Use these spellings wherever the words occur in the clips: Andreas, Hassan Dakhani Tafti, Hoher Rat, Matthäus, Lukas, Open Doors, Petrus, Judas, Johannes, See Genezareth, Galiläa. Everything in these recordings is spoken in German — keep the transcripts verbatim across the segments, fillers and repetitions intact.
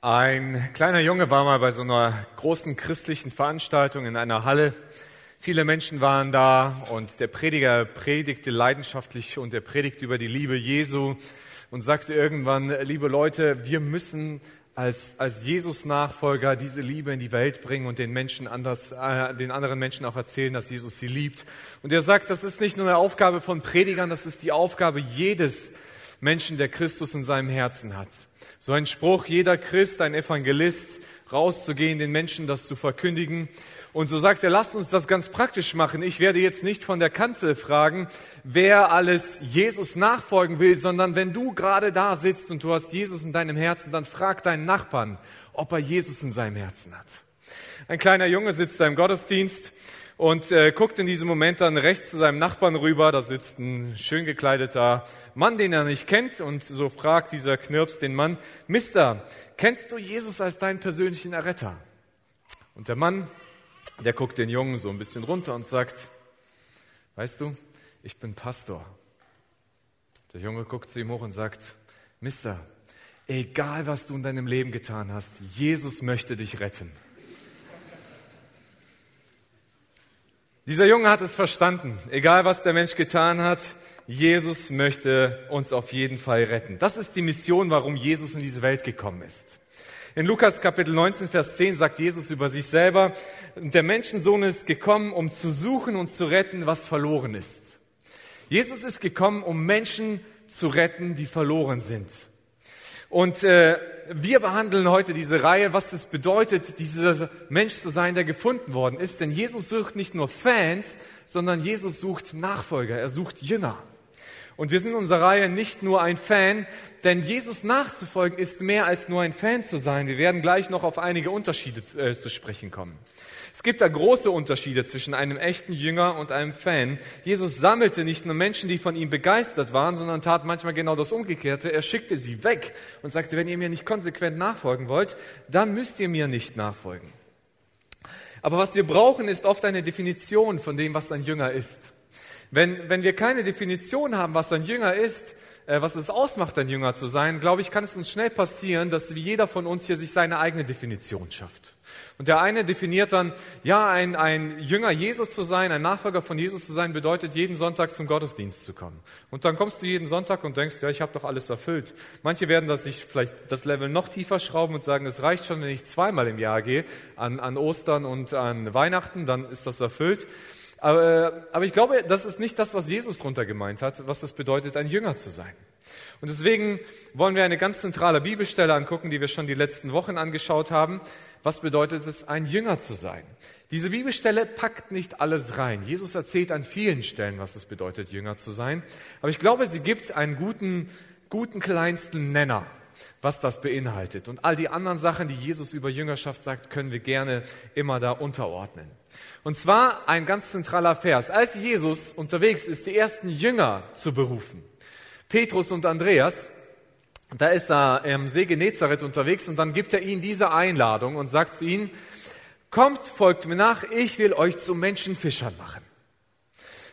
Ein kleiner Junge war mal bei so einer großen christlichen Veranstaltung in einer Halle. Viele Menschen waren da und der Prediger predigte leidenschaftlich und er predigte über die Liebe Jesu und sagte irgendwann, liebe Leute, wir müssen als, als Jesus-Nachfolger diese Liebe in die Welt bringen und den Menschen anders, äh, den anderen Menschen auch erzählen, dass Jesus sie liebt. Und er sagt, das ist nicht nur eine Aufgabe von Predigern, das ist die Aufgabe jedes Menschen, der Christus in seinem Herzen hat. So ein Spruch, jeder Christ, ein Evangelist, rauszugehen, den Menschen das zu verkündigen. Und so sagt er, lasst uns das ganz praktisch machen. Ich werde jetzt nicht von der Kanzel fragen, wer alles Jesus nachfolgen will, sondern wenn du gerade da sitzt und du hast Jesus in deinem Herzen, dann frag deinen Nachbarn, ob er Jesus in seinem Herzen hat. Ein kleiner Junge sitzt da im Gottesdienst und äh, guckt in diesem Moment dann rechts zu seinem Nachbarn rüber. Da sitzt ein schön gekleideter Mann, den er nicht kennt. Und so fragt dieser Knirps den Mann, Mister, kennst du Jesus als deinen persönlichen Erretter? Und der Mann, der guckt den Jungen so ein bisschen runter und sagt, weißt du, ich bin Pastor. Der Junge guckt zu ihm hoch und sagt, Mister, egal was du in deinem Leben getan hast, Jesus möchte dich retten. Dieser Junge hat es verstanden. Egal, was der Mensch getan hat, Jesus möchte uns auf jeden Fall retten. Das ist die Mission, warum Jesus in diese Welt gekommen ist. In Lukas Kapitel neunzehn, Vers zehn sagt Jesus über sich selber, der Menschensohn ist gekommen, um zu suchen und zu retten, was verloren ist. Jesus ist gekommen, um Menschen zu retten, die verloren sind. Und äh, wir behandeln heute diese Reihe, was es bedeutet, dieser Mensch zu sein, der gefunden worden ist. Denn Jesus sucht nicht nur Fans, sondern Jesus sucht Nachfolger, er sucht Jünger. Und wir sind in unserer Reihe nicht nur ein Fan, denn Jesus nachzufolgen ist mehr als nur ein Fan zu sein. Wir werden gleich noch auf einige Unterschiede zu, äh, zu sprechen kommen. Es gibt da große Unterschiede zwischen einem echten Jünger und einem Fan. Jesus sammelte nicht nur Menschen, die von ihm begeistert waren, sondern tat manchmal genau das Umgekehrte. Er schickte sie weg und sagte, wenn ihr mir nicht konsequent nachfolgen wollt, dann müsst ihr mir nicht nachfolgen. Aber was wir brauchen, ist oft eine Definition von dem, was ein Jünger ist. Wenn, wenn wir keine Definition haben, was ein Jünger ist, äh, was es ausmacht, ein Jünger zu sein, glaube ich, kann es uns schnell passieren, dass jeder von uns hier sich seine eigene Definition schafft. Und der eine definiert dann, ja, ein, ein Jünger Jesus zu sein, ein Nachfolger von Jesus zu sein, bedeutet, jeden Sonntag zum Gottesdienst zu kommen. Und dann kommst du jeden Sonntag und denkst, ja, ich habe doch alles erfüllt. Manche werden das sich vielleicht das Level noch tiefer schrauben und sagen, es reicht schon, wenn ich zweimal im Jahr gehe, an, an Ostern und an Weihnachten, dann ist das erfüllt. Aber, aber ich glaube, das ist nicht das, was Jesus drunter gemeint hat, was das bedeutet, ein Jünger zu sein. Und deswegen wollen wir eine ganz zentrale Bibelstelle angucken, die wir schon die letzten Wochen angeschaut haben. Was bedeutet es, ein Jünger zu sein? Diese Bibelstelle packt nicht alles rein. Jesus erzählt an vielen Stellen, was es bedeutet, Jünger zu sein. Aber ich glaube, sie gibt einen guten, guten kleinsten Nenner, was das beinhaltet. Und all die anderen Sachen, die Jesus über Jüngerschaft sagt, können wir gerne immer da unterordnen. Und zwar ein ganz zentraler Vers. Als Jesus unterwegs ist, die ersten Jünger zu berufen, Petrus und Andreas, da ist er im See Genezareth unterwegs und dann gibt er ihnen diese Einladung und sagt zu ihnen, kommt, folgt mir nach, ich will euch zu Menschenfischern machen.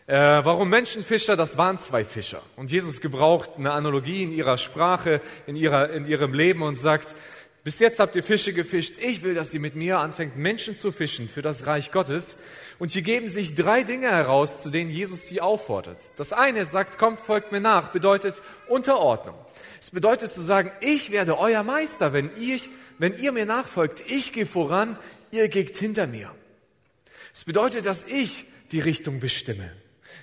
Äh, warum Menschenfischer? Das waren zwei Fischer. Und Jesus gebraucht eine Analogie in ihrer Sprache, in, ihrer, in ihrem Leben und sagt, bis jetzt habt ihr Fische gefischt, ich will, dass ihr mit mir anfängt, Menschen zu fischen für das Reich Gottes. Und hier geben sich drei Dinge heraus, zu denen Jesus sie auffordert. Das eine sagt, kommt, folgt mir nach, bedeutet Unterordnung. Es bedeutet zu sagen, ich werde euer Meister, wenn ihr, wenn ihr mir nachfolgt, ich gehe voran, ihr geht hinter mir. Es bedeutet, dass ich die Richtung bestimme.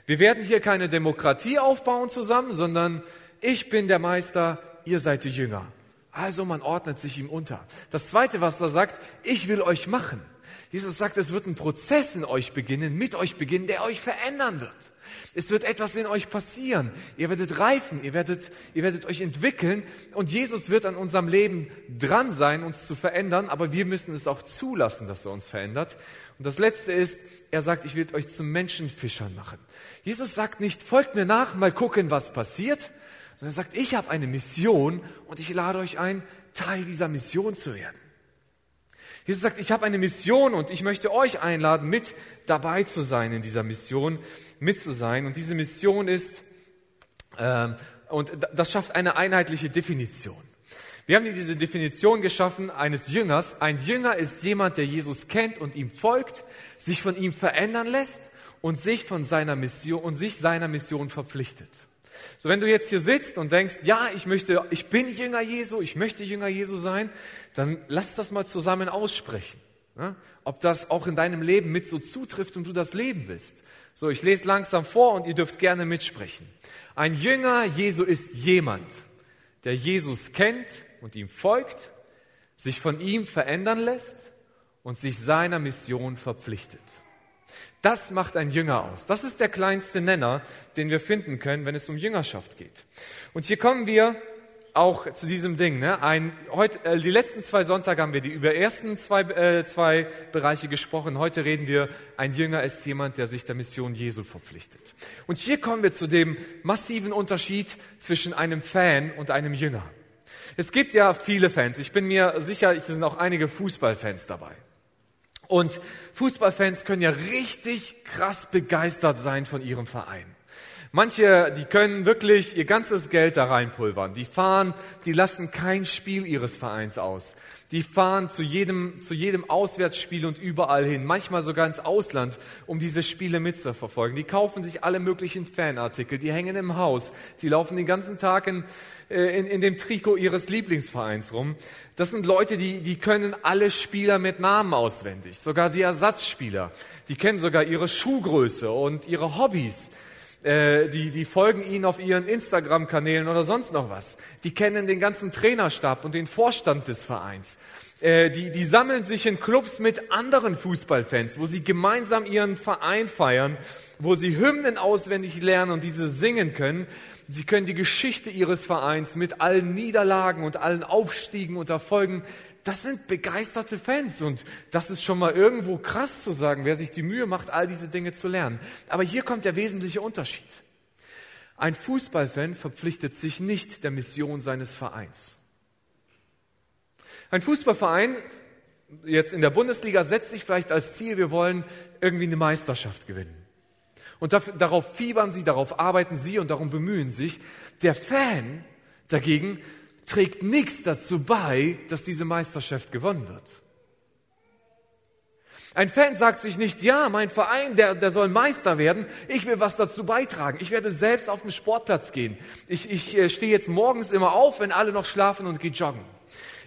Wir werden hier keine Demokratie aufbauen zusammen, sondern ich bin der Meister, ihr seid die Jünger. Also man ordnet sich ihm unter. Das Zweite, was er sagt, ich will euch machen. Jesus sagt, es wird ein Prozess in euch beginnen, mit euch beginnen, der euch verändern wird. Es wird etwas in euch passieren. Ihr werdet reifen, ihr werdet, ihr werdet euch entwickeln und Jesus wird an unserem Leben dran sein, uns zu verändern, aber wir müssen es auch zulassen, dass er uns verändert. Und das Letzte ist, er sagt, ich will euch zu Menschenfischern machen. Jesus sagt nicht, folgt mir nach, mal gucken, was passiert, sondern er sagt, ich habe eine Mission und ich lade euch ein, Teil dieser Mission zu werden. Jesus sagt, ich habe eine Mission und ich möchte euch einladen, mit dabei zu sein in dieser Mission, mit zu sein. Und diese Mission ist, äh, und das schafft eine einheitliche Definition. Wir haben hier diese Definition geschaffen eines Jüngers. Ein Jünger ist jemand, der Jesus kennt und ihm folgt, sich von ihm verändern lässt und sich von seiner Mission und sich seiner Mission verpflichtet. So, wenn du jetzt hier sitzt und denkst, ja, ich möchte, ich bin Jünger Jesu, ich möchte Jünger Jesu sein, dann lass das mal zusammen aussprechen. Ja? Ob das auch in deinem Leben mit so zutrifft und du das leben willst. So, ich lese langsam vor und ihr dürft gerne mitsprechen. Ein Jünger Jesu ist jemand, der Jesus kennt und ihm folgt, sich von ihm verändern lässt und sich seiner Mission verpflichtet. Das macht ein Jünger aus. Das ist der kleinste Nenner, den wir finden können, wenn es um Jüngerschaft geht. Und hier kommen wir auch zu diesem Ding. Ne? Ein, heute, äh, die letzten zwei Sonntage haben wir die über ersten zwei, äh, zwei Bereiche gesprochen. Heute reden wir, ein Jünger ist jemand, der sich der Mission Jesu verpflichtet. Und hier kommen wir zu dem massiven Unterschied zwischen einem Fan und einem Jünger. Es gibt ja viele Fans. Ich bin mir sicher, es sind auch einige Fußballfans dabei. Und Fußballfans können ja richtig krass begeistert sein von ihrem Verein. Manche, die können wirklich ihr ganzes Geld da reinpulvern. Die fahren, die lassen kein Spiel ihres Vereins aus. Die fahren zu jedem, zu jedem Auswärtsspiel und überall hin, manchmal sogar ins Ausland, um diese Spiele mitzuverfolgen. Die kaufen sich alle möglichen Fanartikel, die hängen im Haus, die laufen den ganzen Tag in, in, in dem Trikot ihres Lieblingsvereins rum. Das sind Leute, die, die können alle Spieler mit Namen auswendig, sogar die Ersatzspieler. Die kennen sogar ihre Schuhgröße und ihre Hobbys. Die, die folgen ihnen auf ihren Instagram-Kanälen oder sonst noch was. Die kennen den ganzen Trainerstab und den Vorstand des Vereins. Äh, die, die sammeln sich in Clubs mit anderen Fußballfans, wo sie gemeinsam ihren Verein feiern, wo sie Hymnen auswendig lernen und diese singen können. Sie können die Geschichte ihres Vereins mit allen Niederlagen und allen Aufstiegen und Erfolgen. Das sind begeisterte Fans und das ist schon mal irgendwo krass zu sagen, wer sich die Mühe macht, all diese Dinge zu lernen. Aber hier kommt der wesentliche Unterschied. Ein Fußballfan verpflichtet sich nicht der Mission seines Vereins. Ein Fußballverein, jetzt in der Bundesliga, setzt sich vielleicht als Ziel, wir wollen irgendwie eine Meisterschaft gewinnen. Und dafür, darauf fiebern sie, darauf arbeiten sie und darum bemühen sich. Der Fan dagegen trägt nichts dazu bei, dass diese Meisterschaft gewonnen wird. Ein Fan sagt sich nicht, ja, mein Verein, der, der soll Meister werden, ich will was dazu beitragen, ich werde selbst auf den Sportplatz gehen. Ich, ich äh, stehe jetzt morgens immer auf, wenn alle noch schlafen und gehe joggen.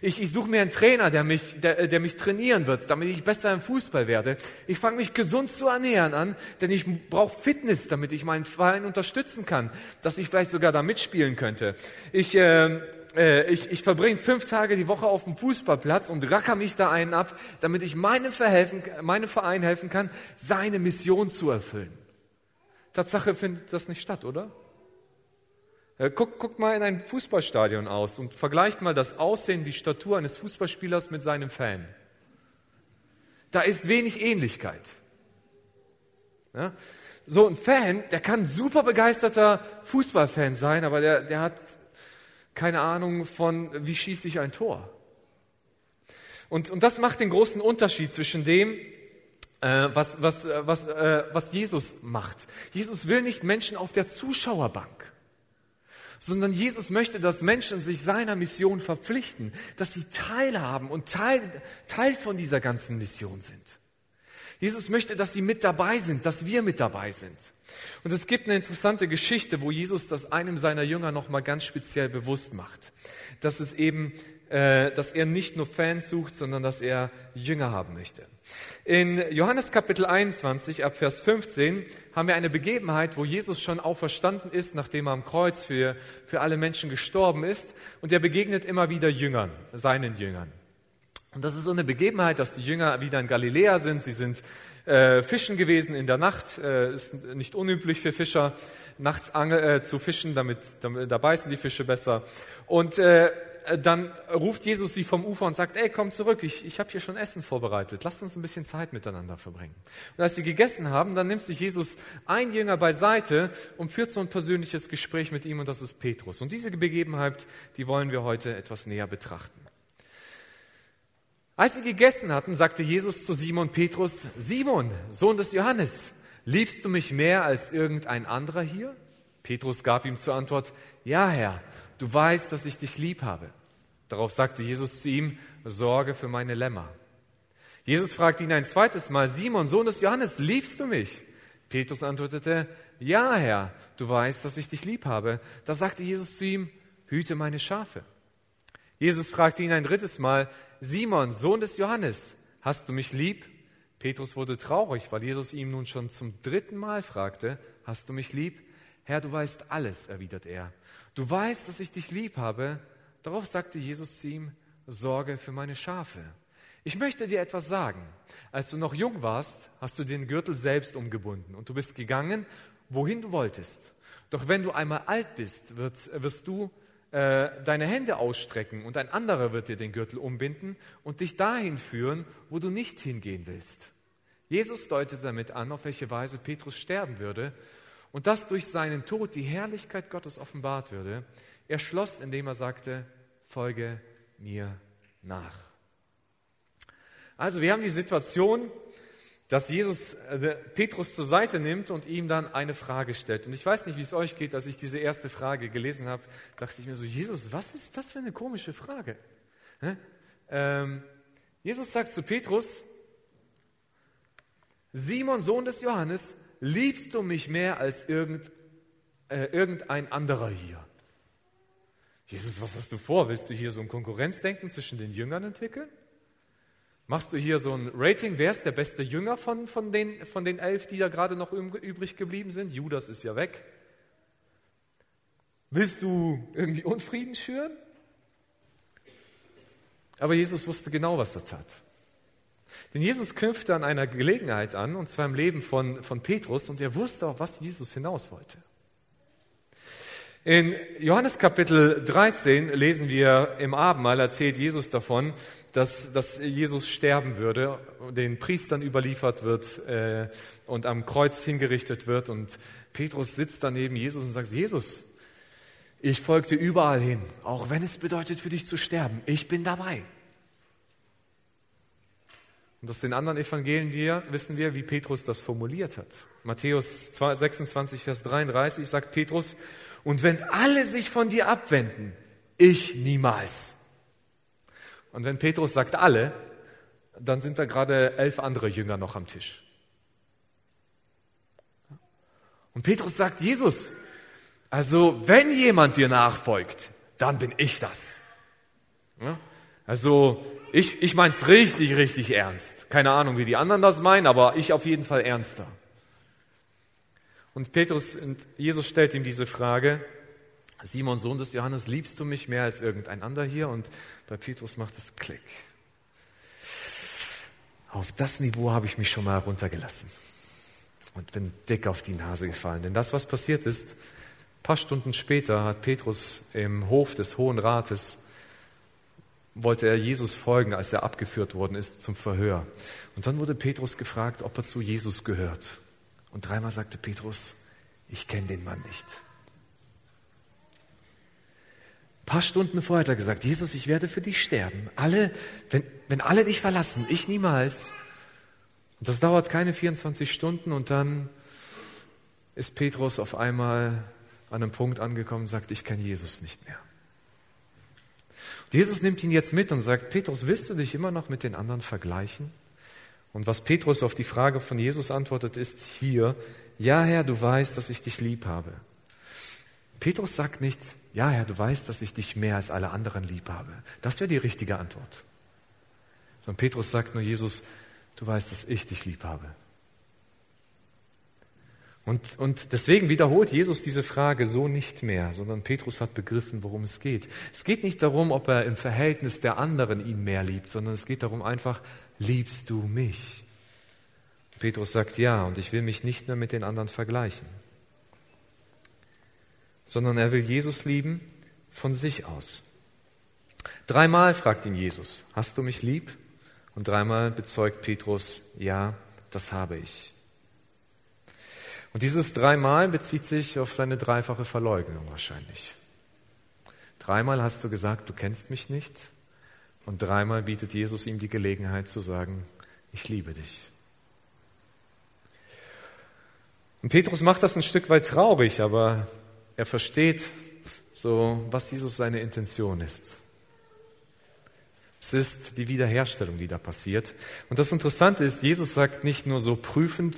Ich, ich suche mir einen Trainer, der mich, der, der mich trainieren wird, damit ich besser im Fußball werde. Ich fange mich gesund zu ernähren an, denn ich brauche Fitness, damit ich meinen Verein unterstützen kann, dass ich vielleicht sogar da mitspielen könnte. Ich, äh, äh, ich, ich verbringe fünf Tage die Woche auf dem Fußballplatz und racker mich da einen ab, damit ich meinem, Verhelfen, meinem Verein helfen kann, seine Mission zu erfüllen. Tatsache findet das nicht statt, oder? Guckt guck mal in ein Fußballstadion aus und vergleicht mal das Aussehen, die Statur eines Fußballspielers mit seinem Fan. Da ist wenig Ähnlichkeit. Ja? So ein Fan, der kann super begeisterter Fußballfan sein, aber der, der hat keine Ahnung von, wie schieße ich ein Tor. Und, und das macht den großen Unterschied zwischen dem, äh, was, was, was, äh, was Jesus macht. Jesus will nicht Menschen auf der Zuschauerbank, sondern Jesus möchte, dass Menschen sich seiner Mission verpflichten, dass sie teilhaben und Teil, Teil von dieser ganzen Mission sind. Jesus möchte, dass sie mit dabei sind, dass wir mit dabei sind. Und es gibt eine interessante Geschichte, wo Jesus das einem seiner Jünger nochmal ganz speziell bewusst macht, dass es eben, äh, dass er nicht nur Fans sucht, sondern dass er Jünger haben möchte. In Johannes Kapitel einundzwanzig, ab Vers fünfzehn, haben wir eine Begebenheit, wo Jesus schon auferstanden ist, nachdem er am Kreuz für, für alle Menschen gestorben ist. Und er begegnet immer wieder Jüngern, seinen Jüngern. Und das ist so eine Begebenheit, dass die Jünger wieder in Galiläa sind. Sie sind äh, fischen gewesen in der Nacht. Äh, ist nicht unüblich für Fischer, nachts angel, äh, zu fischen, damit, damit da beißen die Fische besser. Und äh, dann ruft Jesus sie vom Ufer und sagt, ey, komm zurück, ich, ich habe hier schon Essen vorbereitet, lasst uns ein bisschen Zeit miteinander verbringen. Und als sie gegessen haben, dann nimmt sich Jesus einen Jünger beiseite und führt so ein persönliches Gespräch mit ihm, und das ist Petrus. Und diese Begebenheit, die wollen wir heute etwas näher betrachten. Als sie gegessen hatten, sagte Jesus zu Simon Petrus, Simon, Sohn des Johannes, liebst du mich mehr als irgendein anderer hier? Petrus gab ihm zur Antwort, ja, Herr, du weißt, dass ich dich lieb habe. Darauf sagte Jesus zu ihm, sorge für meine Lämmer. Jesus fragte ihn ein zweites Mal, Simon, Sohn des Johannes, liebst du mich? Petrus antwortete, ja, Herr, du weißt, dass ich dich lieb habe. Da sagte Jesus zu ihm, hüte meine Schafe. Jesus fragte ihn ein drittes Mal, Simon, Sohn des Johannes, hast du mich lieb? Petrus wurde traurig, weil Jesus ihm nun schon zum dritten Mal fragte, hast du mich lieb? Herr, du weißt alles, erwidert er. Du weißt, dass ich dich lieb habe. Darauf sagte Jesus zu ihm, sorge für meine Schafe. Ich möchte dir etwas sagen. Als du noch jung warst, hast du den Gürtel selbst umgebunden und du bist gegangen, wohin du wolltest. Doch wenn du einmal alt bist, wirst, wirst du äh, deine Hände ausstrecken und ein anderer wird dir den Gürtel umbinden und dich dahin führen, wo du nicht hingehen willst. Jesus deutet damit an, auf welche Weise Petrus sterben würde und dass durch seinen Tod die Herrlichkeit Gottes offenbart würde. Er schloss, indem er sagte, folge mir nach. Also wir haben die Situation, dass Jesus äh, Petrus zur Seite nimmt und ihm dann eine Frage stellt. Und ich weiß nicht, wie es euch geht, als ich diese erste Frage gelesen habe, dachte ich mir so, Jesus, was ist das für eine komische Frage? Ähm, Jesus sagt zu Petrus, Simon, Sohn des Johannes, liebst du mich mehr als irgend, äh, irgendein anderer hier? Jesus, was hast du vor? Willst du hier so ein Konkurrenzdenken zwischen den Jüngern entwickeln? Machst du hier so ein Rating? Wer ist der beste Jünger von, von, den, von den elf, die da gerade noch übrig geblieben sind? Judas ist ja weg. Willst du irgendwie Unfrieden schüren? Aber Jesus wusste genau, was er tat. Denn Jesus knüpfte an einer Gelegenheit an, und zwar im Leben von, von Petrus, und er wusste, auf was Jesus hinaus wollte. In Johannes Kapitel dreizehn lesen wir im Abendmahl, erzählt Jesus davon, dass, dass Jesus sterben würde, den Priestern überliefert wird äh, und am Kreuz hingerichtet wird. Und Petrus sitzt daneben Jesus und sagt, Jesus, ich folge dir überall hin, auch wenn es bedeutet, für dich zu sterben. Ich bin dabei. Und aus den anderen Evangelien wir, wissen wir, wie Petrus das formuliert hat. Matthäus sechsundzwanzig, Vers dreiunddreißig sagt Petrus, und wenn alle sich von dir abwenden, ich niemals. Und wenn Petrus sagt alle, dann sind da gerade elf andere Jünger noch am Tisch. Und Petrus sagt, Jesus, also wenn jemand dir nachfolgt, dann bin ich das. Ja? Also ich, ich meine es richtig, richtig ernst. Keine Ahnung, wie die anderen das meinen, aber ich auf jeden Fall ernster. Und Petrus und Jesus stellt ihm diese Frage, Simon, Sohn des Johannes, liebst du mich mehr als irgendein anderer hier? Und bei Petrus macht es Klick. Auf das Niveau habe ich mich schon mal runtergelassen und bin dick auf die Nase gefallen. Denn das, was passiert ist, ein paar Stunden später hat Petrus im Hof des Hohen Rates, wollte er Jesus folgen, als er abgeführt worden ist zum Verhör. Und dann wurde Petrus gefragt, ob er zu Jesus gehört. Und dreimal sagte Petrus, ich kenne den Mann nicht. Ein paar Stunden vorher hat er gesagt, Jesus, ich werde für dich sterben. Alle, wenn, wenn alle dich verlassen, ich niemals. Und das dauert keine vierundzwanzig Stunden und dann ist Petrus auf einmal an einem Punkt angekommen und sagt, ich kenne Jesus nicht mehr. Und Jesus nimmt ihn jetzt mit und sagt, Petrus, willst du dich immer noch mit den anderen vergleichen? Und was Petrus auf die Frage von Jesus antwortet, ist hier, ja Herr, du weißt, dass ich dich lieb habe. Petrus sagt nicht, ja Herr, du weißt, dass ich dich mehr als alle anderen lieb habe. Das wäre die richtige Antwort. Sondern Petrus sagt nur, Jesus, du weißt, dass ich dich lieb habe. Und, und deswegen wiederholt Jesus diese Frage so nicht mehr, sondern Petrus hat begriffen, worum es geht. Es geht nicht darum, ob er im Verhältnis der anderen ihn mehr liebt, sondern es geht darum einfach, liebst du mich? Petrus sagt ja, und ich will mich nicht mehr mit den anderen vergleichen, sondern er will Jesus lieben von sich aus. Dreimal fragt ihn Jesus, hast du mich lieb? Und dreimal bezeugt Petrus, ja, das habe ich. Und dieses dreimal bezieht sich auf seine dreifache Verleugnung wahrscheinlich. Dreimal hast du gesagt, du kennst mich nicht. Und dreimal bietet Jesus ihm die Gelegenheit zu sagen, ich liebe dich. Und Petrus macht das ein Stück weit traurig, aber er versteht so, was Jesus seine Intention ist. Es ist die Wiederherstellung, die da passiert. Und das Interessante ist, Jesus sagt nicht nur so prüfend,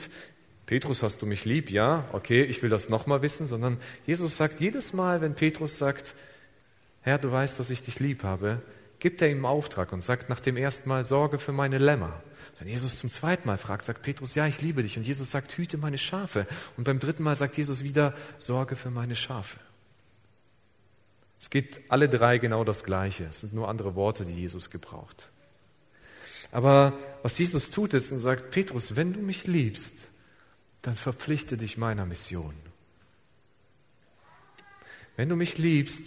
Petrus, hast du mich lieb? Ja, okay, ich will das nochmal wissen, sondern Jesus sagt jedes Mal, wenn Petrus sagt, Herr, du weißt, dass ich dich lieb habe, gibt er ihm Auftrag und sagt nach dem ersten Mal, sorge für meine Lämmer. Wenn Jesus zum zweiten Mal fragt, sagt Petrus, ja, ich liebe dich. Und Jesus sagt, hüte meine Schafe. Und beim dritten Mal sagt Jesus wieder, sorge für meine Schafe. Es geht alle drei genau das Gleiche. Es sind nur andere Worte, die Jesus gebraucht. Aber was Jesus tut, ist, und sagt, Petrus, wenn du mich liebst, dann verpflichte dich meiner Mission. Wenn du mich liebst,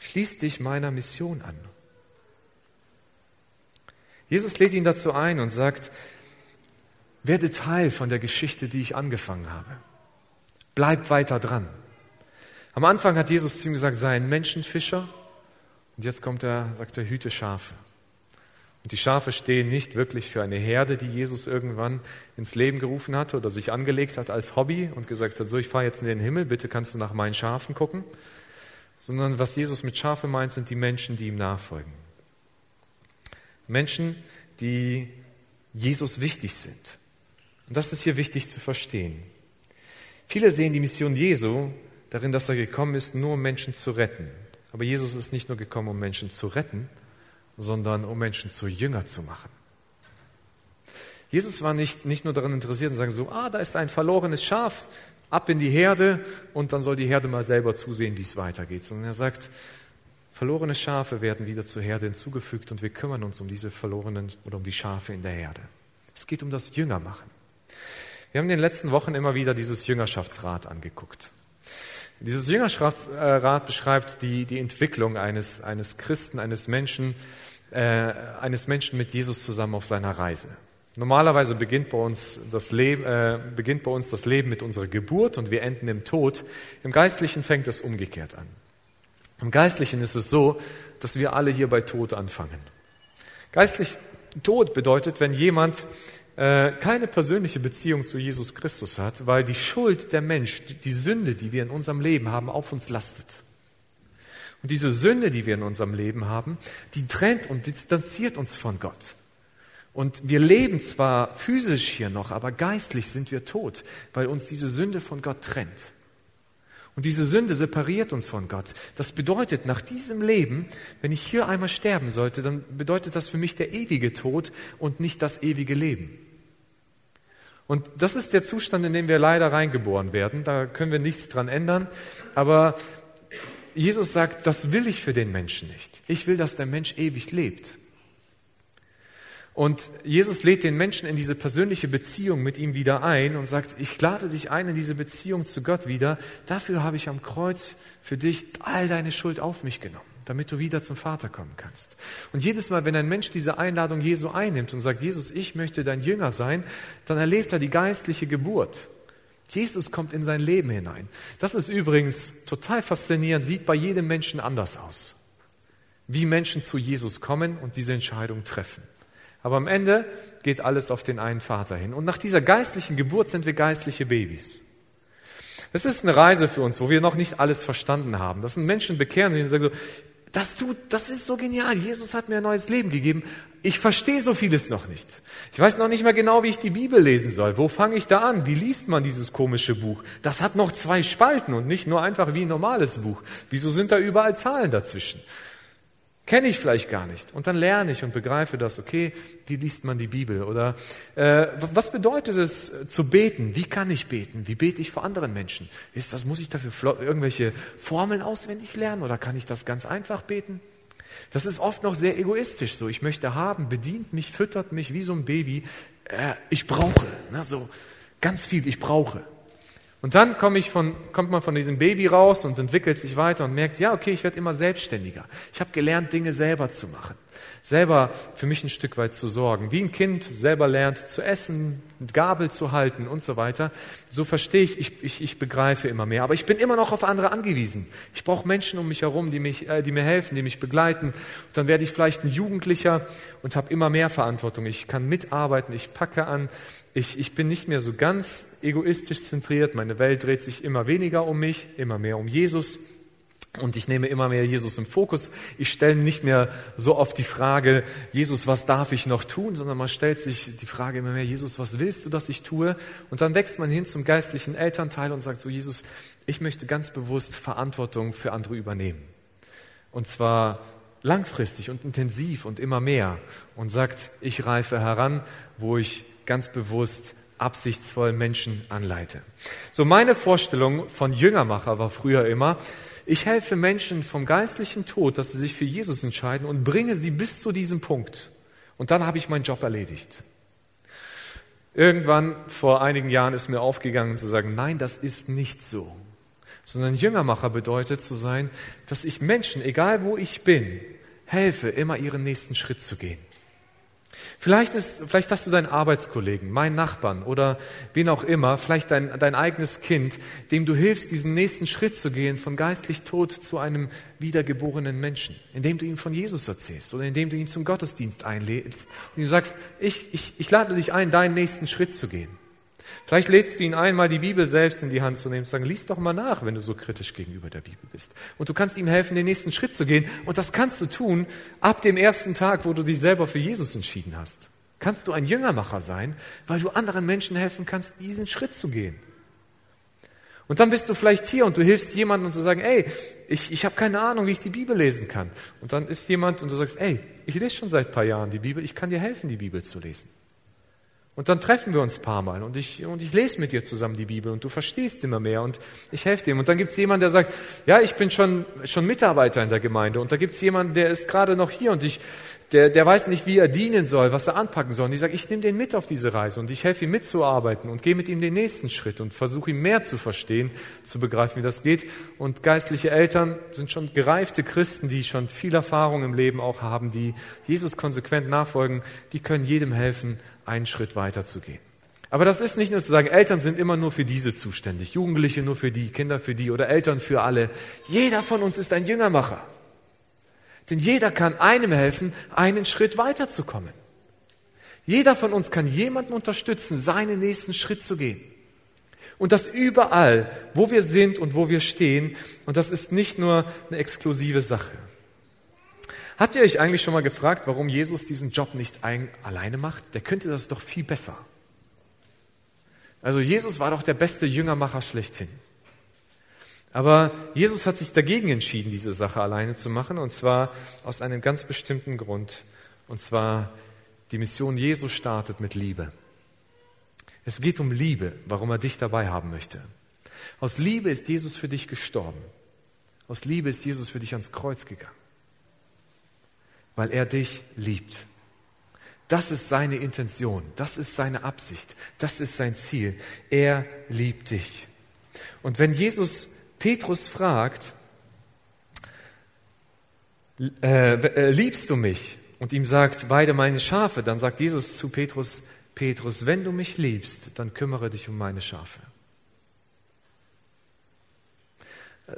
schließ dich meiner Mission an. Jesus lädt ihn dazu ein und sagt, werde Teil von der Geschichte, die ich angefangen habe. Bleib weiter dran. Am Anfang hat Jesus zu ihm gesagt, sei ein Menschenfischer. Und jetzt kommt er, sagt er, hüte Schafe. Und die Schafe stehen nicht wirklich für eine Herde, die Jesus irgendwann ins Leben gerufen hatte oder sich angelegt hat als Hobby und gesagt hat, so, ich fahre jetzt in den Himmel, bitte kannst du nach meinen Schafen gucken. Sondern was Jesus mit Schafe meint, sind die Menschen, die ihm nachfolgen. Menschen, die Jesus wichtig sind. Und das ist hier wichtig zu verstehen. Viele sehen die Mission Jesu darin, dass er gekommen ist, nur um Menschen zu retten. Aber Jesus ist nicht nur gekommen, um Menschen zu retten, sondern um Menschen zu Jünger zu machen. Jesus war nicht, nicht nur daran interessiert und sagen so, ah, da ist ein verlorenes Schaf, ab in die Herde und dann soll die Herde mal selber zusehen, wie es weitergeht. Sondern er sagt, verlorene Schafe werden wieder zur Herde hinzugefügt und wir kümmern uns um diese verlorenen oder um die Schafe in der Herde. Es geht um das Jüngermachen. Wir haben in den letzten Wochen immer wieder dieses Jüngerschaftsrat angeguckt. Dieses Jüngerschaftsrat beschreibt die, die Entwicklung eines, eines Christen, eines Menschen, äh, eines Menschen mit Jesus zusammen auf seiner Reise. Normalerweise beginnt bei uns das Leben, äh, beginnt bei uns das Leben mit unserer Geburt und wir enden im Tod. Im Geistlichen fängt es umgekehrt an. Im Geistlichen ist es so, dass wir alle hier bei Tod anfangen. Geistlich Tod bedeutet, wenn jemand keine persönliche Beziehung zu Jesus Christus hat, weil die Schuld der Mensch, die Sünde, die wir in unserem Leben haben, auf uns lastet. Und diese Sünde, die wir in unserem Leben haben, die trennt und distanziert uns von Gott. Und wir leben zwar physisch hier noch, aber geistlich sind wir tot, weil uns diese Sünde von Gott trennt. Und diese Sünde separiert uns von Gott. Das bedeutet, nach diesem Leben, wenn ich hier einmal sterben sollte, dann bedeutet das für mich der ewige Tod und nicht das ewige Leben. Und das ist der Zustand, in den wir leider reingeboren werden. Da können wir nichts dran ändern. Aber Jesus sagt, das will ich für den Menschen nicht. Ich will, dass der Mensch ewig lebt. Und Jesus lädt den Menschen in diese persönliche Beziehung mit ihm wieder ein und sagt, ich lade dich ein in diese Beziehung zu Gott wieder. Dafür habe ich am Kreuz für dich all deine Schuld auf mich genommen, damit du wieder zum Vater kommen kannst. Und jedes Mal, wenn ein Mensch diese Einladung Jesu einnimmt und sagt, Jesus, ich möchte dein Jünger sein, dann erlebt er die geistliche Geburt. Jesus kommt in sein Leben hinein. Das ist übrigens total faszinierend, sieht bei jedem Menschen anders aus, wie Menschen zu Jesus kommen und diese Entscheidung treffen. Aber am Ende geht alles auf den einen Vater hin. Und nach dieser geistlichen Geburt sind wir geistliche Babys. Es ist eine Reise für uns, wo wir noch nicht alles verstanden haben. Das sind Menschen, bekehren sich und sagen so, das tut, das ist so genial. Jesus hat mir ein neues Leben gegeben. Ich verstehe so vieles noch nicht. Ich weiß noch nicht mal genau, wie ich die Bibel lesen soll. Wo fange ich da an? Wie liest man dieses komische Buch? Das hat noch zwei Spalten und nicht nur einfach wie ein normales Buch. Wieso sind da überall Zahlen dazwischen? Kenne ich vielleicht gar nicht. Und dann lerne ich und begreife das, okay, wie liest man die Bibel? Oder äh, was bedeutet es zu beten? Wie kann ich beten? Wie bete ich vor anderen Menschen? Ist das, muss ich dafür irgendwelche Formeln auswendig lernen oder kann ich das ganz einfach beten? Das ist oft noch sehr egoistisch so. Ich möchte haben, bedient mich, füttert mich wie so ein Baby. Äh, ich brauche, ne, so ganz viel, ich brauche. Und dann komme ich von, kommt man von diesem Baby raus und entwickelt sich weiter und merkt, ja, okay, ich werde immer selbstständiger. Ich habe gelernt, Dinge selber zu machen, selber für mich ein Stück weit zu sorgen. Wie ein Kind selber lernt zu essen, Gabel zu halten und so weiter. So verstehe ich, ich, ich, ich begreife immer mehr. Aber ich bin immer noch auf andere angewiesen. Ich brauche Menschen um mich herum, die, mich, äh, die mir helfen, die mich begleiten. Und dann werde ich vielleicht ein Jugendlicher und habe immer mehr Verantwortung. Ich kann mitarbeiten, ich packe an. Ich, ich bin nicht mehr so ganz egoistisch zentriert, meine Welt dreht sich immer weniger um mich, immer mehr um Jesus. Und ich nehme immer mehr Jesus im Fokus. Ich stelle nicht mehr so oft die Frage, Jesus, was darf ich noch tun? Sondern man stellt sich die Frage immer mehr, Jesus, was willst du, dass ich tue? Und dann wächst man hin zum geistlichen Elternteil und sagt so, Jesus, ich möchte ganz bewusst Verantwortung für andere übernehmen. Und zwar langfristig und intensiv und immer mehr. Und sagt, ich reife heran, wo ich ganz bewusst absichtsvoll Menschen anleite. So meine Vorstellung von Jüngermacher war früher immer, ich helfe Menschen vom geistlichen Tod, dass sie sich für Jesus entscheiden und bringe sie bis zu diesem Punkt. Und dann habe ich meinen Job erledigt. Irgendwann vor einigen Jahren ist mir aufgegangen zu sagen, nein, das ist nicht so. Sondern Jüngermacher bedeutet zu sein, dass ich Menschen, egal wo ich bin, helfe, immer ihren nächsten Schritt zu gehen. Vielleicht, ist, vielleicht hast du deinen Arbeitskollegen, meinen Nachbarn oder wen auch immer, vielleicht dein, dein eigenes Kind, dem du hilfst, diesen nächsten Schritt zu gehen, von geistlich tot zu einem wiedergeborenen Menschen, indem du ihm von Jesus erzählst oder indem du ihn zum Gottesdienst einlädst und ihm sagst, ich, ich, ich lade dich ein, deinen nächsten Schritt zu gehen. Vielleicht lädst du ihn ein, mal die Bibel selbst in die Hand zu nehmen und zu sagen, lies doch mal nach, wenn du so kritisch gegenüber der Bibel bist. Und du kannst ihm helfen, den nächsten Schritt zu gehen. Und das kannst du tun ab dem ersten Tag, wo du dich selber für Jesus entschieden hast. Kannst du ein Jüngermacher sein, weil du anderen Menschen helfen kannst, diesen Schritt zu gehen. Und dann bist du vielleicht hier und du hilfst jemandem und zu sagen, ey, ich, ich habe keine Ahnung, wie ich die Bibel lesen kann. Und dann ist jemand und du sagst, ey, ich lese schon seit ein paar Jahren die Bibel, ich kann dir helfen, die Bibel zu lesen. Und dann treffen wir uns ein paar Mal und ich, und ich lese mit dir zusammen die Bibel und du verstehst immer mehr und ich helfe dem. Und dann gibt es jemanden, der sagt, ja, ich bin schon, schon Mitarbeiter in der Gemeinde und da gibt es jemanden, der ist gerade noch hier und ich, der, der weiß nicht, wie er dienen soll, was er anpacken soll. Und ich sage, ich nehme den mit auf diese Reise und ich helfe ihm mitzuarbeiten und gehe mit ihm den nächsten Schritt und versuche ihm mehr zu verstehen, zu begreifen, wie das geht. Und geistliche Eltern sind schon gereifte Christen, die schon viel Erfahrung im Leben auch haben, die Jesus konsequent nachfolgen, die können jedem helfen, einen Schritt weiter zu gehen. Aber das ist nicht nur zu sagen, Eltern sind immer nur für diese zuständig, Jugendliche nur für die, Kinder für die oder Eltern für alle. Jeder von uns ist ein Jüngermacher. Denn jeder kann einem helfen, einen Schritt weiterzukommen. Jeder von uns kann jemanden unterstützen, seinen nächsten Schritt zu gehen. Und das überall, wo wir sind und wo wir stehen. Und das ist nicht nur eine exklusive Sache. Habt ihr euch eigentlich schon mal gefragt, warum Jesus diesen Job nicht ein, alleine macht? Der könnte das doch viel besser. Also Jesus war doch der beste Jüngermacher schlechthin. Aber Jesus hat sich dagegen entschieden, diese Sache alleine zu machen, und zwar aus einem ganz bestimmten Grund. Und zwar, die Mission Jesu startet mit Liebe. Es geht um Liebe, warum er dich dabei haben möchte. Aus Liebe ist Jesus für dich gestorben. Aus Liebe ist Jesus für dich ans Kreuz gegangen. Weil er dich liebt. Das ist seine Intention, das ist seine Absicht, das ist sein Ziel. Er liebt dich. Und wenn Jesus Petrus fragt, äh, liebst du mich? Und ihm sagt, weide meine Schafe, dann sagt Jesus zu Petrus, Petrus, wenn du mich liebst, dann kümmere dich um meine Schafe.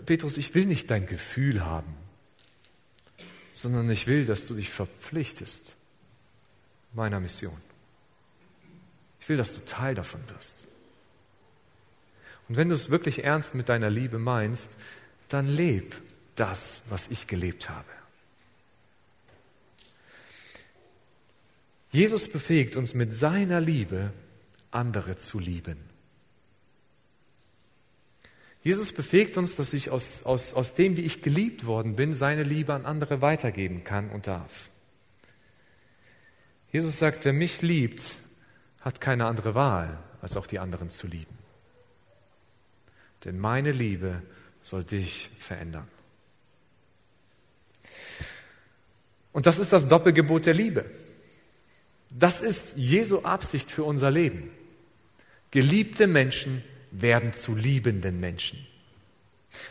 Petrus, ich will nicht dein Gefühl haben, sondern ich will, dass du dich verpflichtest meiner Mission. Ich will, dass du Teil davon wirst. Und wenn du es wirklich ernst mit deiner Liebe meinst, dann leb das, was ich gelebt habe. Jesus befähigt uns mit seiner Liebe, andere zu lieben. Jesus befähigt uns, dass ich aus, aus, aus dem, wie ich geliebt worden bin, seine Liebe an andere weitergeben kann und darf. Jesus sagt, wer mich liebt, hat keine andere Wahl, als auch die anderen zu lieben. Denn meine Liebe soll dich verändern. Und das ist das Doppelgebot der Liebe. Das ist Jesu Absicht für unser Leben. Geliebte Menschen werden zu liebenden Menschen.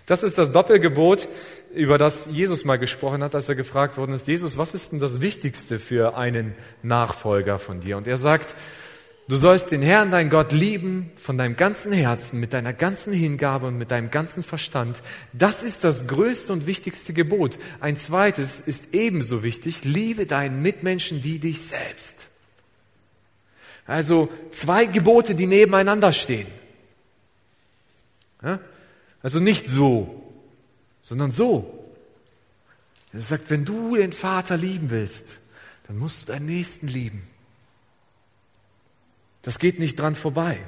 Das ist das Doppelgebot, über das Jesus mal gesprochen hat, als er gefragt worden ist, Jesus, was ist denn das Wichtigste für einen Nachfolger von dir? Und er sagt, du sollst den Herrn, dein Gott, lieben von deinem ganzen Herzen, mit deiner ganzen Hingabe und mit deinem ganzen Verstand. Das ist das größte und wichtigste Gebot. Ein zweites ist ebenso wichtig, liebe deinen Mitmenschen wie dich selbst. Also zwei Gebote, die nebeneinander stehen. Also nicht so, sondern so. Er sagt, wenn du den Vater lieben willst, dann musst du deinen Nächsten lieben. Das geht nicht dran vorbei.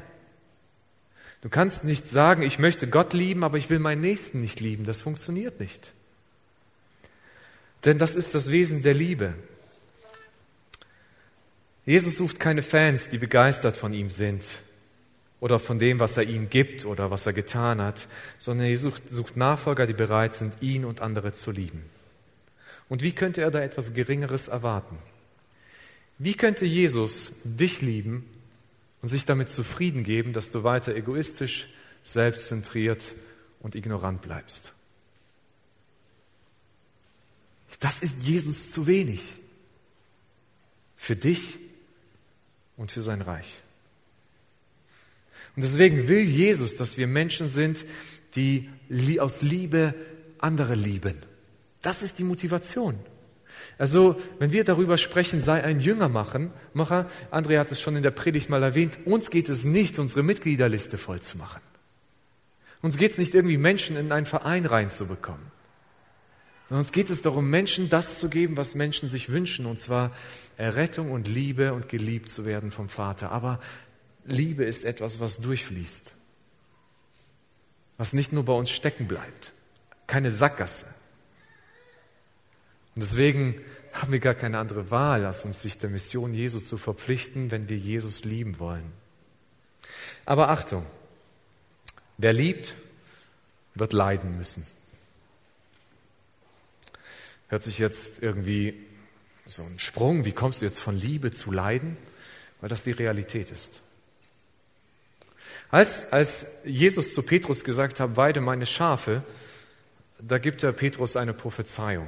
Du kannst nicht sagen, ich möchte Gott lieben, aber ich will meinen Nächsten nicht lieben. Das funktioniert nicht. Denn das ist das Wesen der Liebe. Jesus sucht keine Fans, die begeistert von ihm sind oder von dem, was er ihnen gibt oder was er getan hat, sondern er sucht, sucht Nachfolger, die bereit sind, ihn und andere zu lieben. Und wie könnte er da etwas Geringeres erwarten? Wie könnte Jesus dich lieben und sich damit zufrieden geben, dass du weiter egoistisch, selbstzentriert und ignorant bleibst? Das ist Jesus zu wenig für dich und für sein Reich. Und deswegen will Jesus, dass wir Menschen sind, die aus Liebe andere lieben. Das ist die Motivation. Also, wenn wir darüber sprechen, sei ein Jüngermacher, André hat es schon in der Predigt mal erwähnt, uns geht es nicht, unsere Mitgliederliste voll zu machen. Uns geht es nicht irgendwie, Menschen in einen Verein reinzubekommen. Sondern uns geht es darum, Menschen das zu geben, was Menschen sich wünschen, und zwar Errettung und Liebe und geliebt zu werden vom Vater. Aber Liebe ist etwas, was durchfließt, was nicht nur bei uns stecken bleibt, keine Sackgasse. Und deswegen haben wir gar keine andere Wahl, als uns sich der Mission Jesus zu verpflichten, wenn wir Jesus lieben wollen. Aber Achtung, wer liebt, wird leiden müssen. Hört sich jetzt irgendwie so ein Sprung, wie kommst du jetzt von Liebe zu Leiden? Weil das die Realität ist. Als, als Jesus zu Petrus gesagt hat, weide meine Schafe, da gibt er Petrus eine Prophezeiung.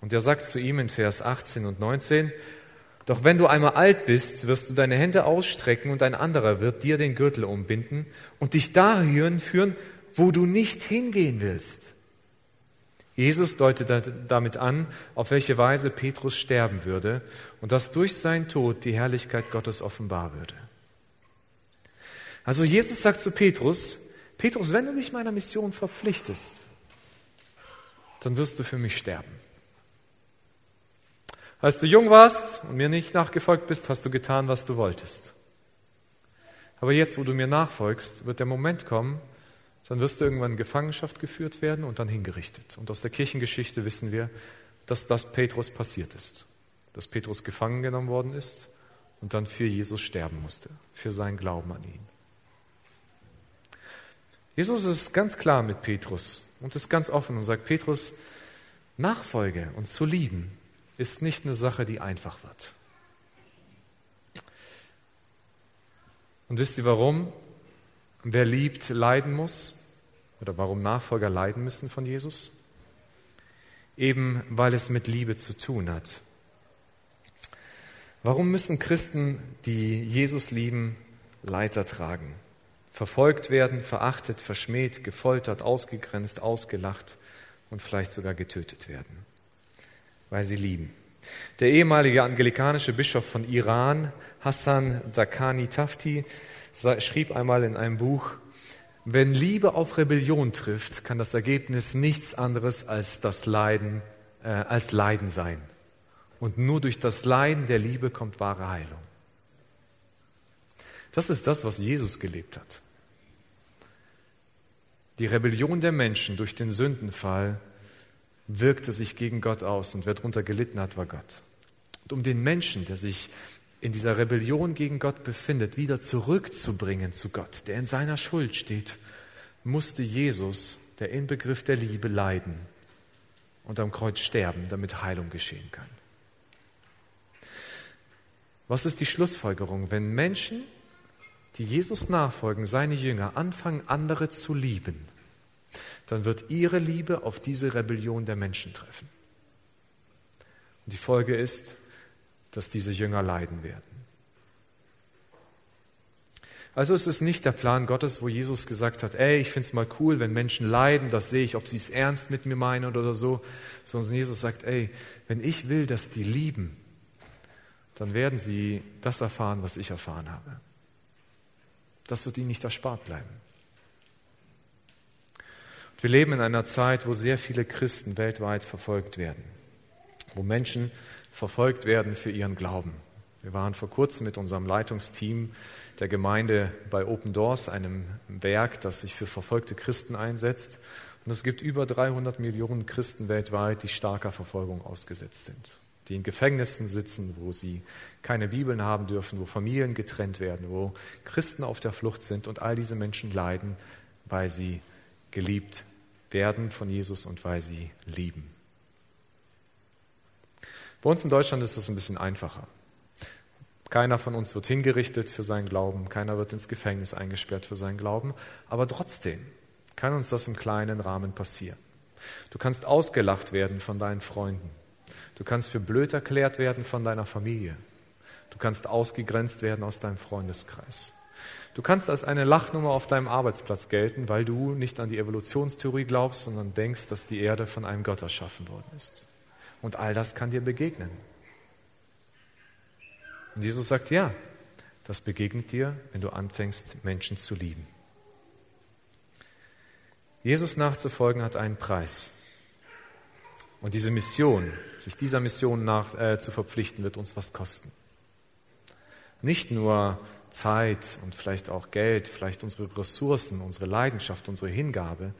Und er sagt zu ihm in Vers achtzehn und neunzehn, doch wenn du einmal alt bist, wirst du deine Hände ausstrecken und ein anderer wird dir den Gürtel umbinden und dich dahin führen, wo du nicht hingehen willst. Jesus deutet damit an, auf welche Weise Petrus sterben würde und dass durch seinen Tod die Herrlichkeit Gottes offenbar würde. Also Jesus sagt zu Petrus, Petrus, wenn du dich meiner Mission verpflichtest, dann wirst du für mich sterben. Als du jung warst und mir nicht nachgefolgt bist, hast du getan, was du wolltest. Aber jetzt, wo du mir nachfolgst, wird der Moment kommen, dann wirst du irgendwann in Gefangenschaft geführt werden und dann hingerichtet. Und aus der Kirchengeschichte wissen wir, dass das Petrus passiert ist. Dass Petrus gefangen genommen worden ist und dann für Jesus sterben musste, für seinen Glauben an ihn. Jesus ist ganz klar mit Petrus und ist ganz offen und sagt, Petrus, Nachfolge und zu lieben ist nicht eine Sache, die einfach wird. Und wisst ihr warum? Wer liebt, leiden muss, oder warum Nachfolger leiden müssen von Jesus? Eben weil es mit Liebe zu tun hat. Warum müssen Christen, die Jesus lieben, Leid ertragen? Verfolgt werden, verachtet, verschmäht, gefoltert, ausgegrenzt, ausgelacht und vielleicht sogar getötet werden. Weil sie lieben. Der ehemalige anglikanische Bischof von Iran, Hassan Dakhani Tafti, schrieb einmal in einem Buch, wenn Liebe auf Rebellion trifft, kann das Ergebnis nichts anderes als das Leiden, äh, als Leiden sein. Und nur durch das Leiden der Liebe kommt wahre Heilung. Das ist das, was Jesus gelebt hat. Die Rebellion der Menschen durch den Sündenfall wirkte sich gegen Gott aus und wer darunter gelitten hat, war Gott. Und um den Menschen, der sich in dieser Rebellion gegen Gott befindet, wieder zurückzubringen zu Gott, der in seiner Schuld steht, musste Jesus, der Inbegriff der Liebe, leiden und am Kreuz sterben, damit Heilung geschehen kann. Was ist die Schlussfolgerung? Wenn Menschen, die Jesus nachfolgen, seine Jünger, anfangen, andere zu lieben, dann wird ihre Liebe auf diese Rebellion der Menschen treffen. Und die Folge ist, dass diese Jünger leiden werden. Also es ist nicht der Plan Gottes, wo Jesus gesagt hat, ey, ich find's mal cool, wenn Menschen leiden, das sehe ich, ob sie es ernst mit mir meinen oder so. Sondern Jesus sagt, ey, wenn ich will, dass die lieben, dann werden sie das erfahren, was ich erfahren habe. Das wird ihnen nicht erspart bleiben. Wir leben in einer Zeit, wo sehr viele Christen weltweit verfolgt werden, wo Menschen verfolgt werden für ihren Glauben. Wir waren vor kurzem mit unserem Leitungsteam der Gemeinde bei Open Doors, einem Werk, das sich für verfolgte Christen einsetzt. Und es gibt über dreihundert Millionen Christen weltweit, die starker Verfolgung ausgesetzt sind, die in Gefängnissen sitzen, wo sie keine Bibeln haben dürfen, wo Familien getrennt werden, wo Christen auf der Flucht sind. Und all diese Menschen leiden, weil sie geliebt werden von Jesus und weil sie lieben. Bei uns in Deutschland ist das ein bisschen einfacher. Keiner von uns wird hingerichtet für seinen Glauben, keiner wird ins Gefängnis eingesperrt für seinen Glauben, aber trotzdem kann uns das im kleinen Rahmen passieren. Du kannst ausgelacht werden von deinen Freunden, du kannst für blöd erklärt werden von deiner Familie, du kannst ausgegrenzt werden aus deinem Freundeskreis. Du kannst als eine Lachnummer auf deinem Arbeitsplatz gelten, weil du nicht an die Evolutionstheorie glaubst, sondern denkst, dass die Erde von einem Gott erschaffen worden ist. Und all das kann dir begegnen. Und Jesus sagt, ja, das begegnet dir, wenn du anfängst, Menschen zu lieben. Jesus nachzufolgen hat einen Preis. Und diese Mission, sich dieser Mission nach, äh, zu verpflichten, wird uns was kosten. Nicht nur Zeit und vielleicht auch Geld, vielleicht unsere Ressourcen, unsere Leidenschaft, unsere Hingabe,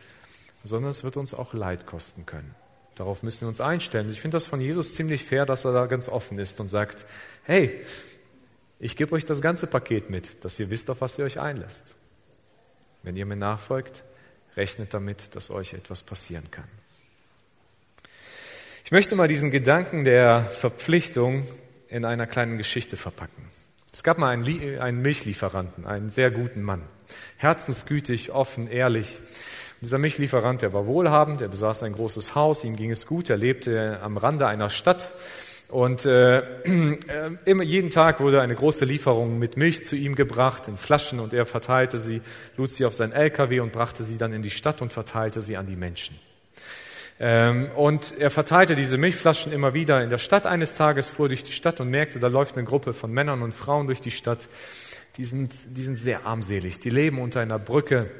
sondern es wird uns auch Leid kosten können. Darauf müssen wir uns einstellen. Ich finde das von Jesus ziemlich fair, dass er da ganz offen ist und sagt, hey, ich gebe euch das ganze Paket mit, dass ihr wisst, auf was ihr euch einlasst. Wenn ihr mir nachfolgt, rechnet damit, dass euch etwas passieren kann. Ich möchte mal diesen Gedanken der Verpflichtung in einer kleinen Geschichte verpacken. Es gab mal einen, einen Milchlieferanten, einen sehr guten Mann, herzensgütig, offen, ehrlich. Dieser Milchlieferant, der war wohlhabend, er besaß ein großes Haus, ihm ging es gut, er lebte am Rande einer Stadt und äh, äh, immer, jeden Tag wurde eine große Lieferung mit Milch zu ihm gebracht, in Flaschen, und er verteilte sie, lud sie auf seinen L K W und brachte sie dann in die Stadt und verteilte sie an die Menschen. Ähm, und er verteilte diese Milchflaschen immer wieder in der Stadt. Eines Tages fuhr er durch die Stadt und merkte, da läuft eine Gruppe von Männern und Frauen durch die Stadt, die sind, die sind sehr armselig, die leben unter einer Brücke.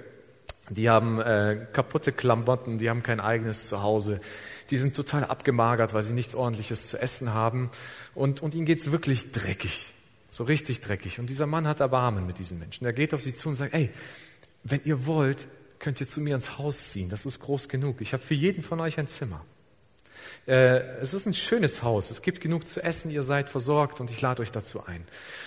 Die haben äh, kaputte Klamotten, die haben kein eigenes Zuhause. Die sind total abgemagert, weil sie nichts Ordentliches zu essen haben. Und, und ihnen geht's wirklich dreckig, so richtig dreckig. Und dieser Mann hat Erbarmen mit diesen Menschen. Er geht auf sie zu und sagt, ey, wenn ihr wollt, könnt ihr zu mir ins Haus ziehen. Das ist groß genug. Ich habe für jeden von euch ein Zimmer. Äh, es ist ein schönes Haus. Es gibt genug zu essen. Ihr seid versorgt und ich lade euch dazu ein.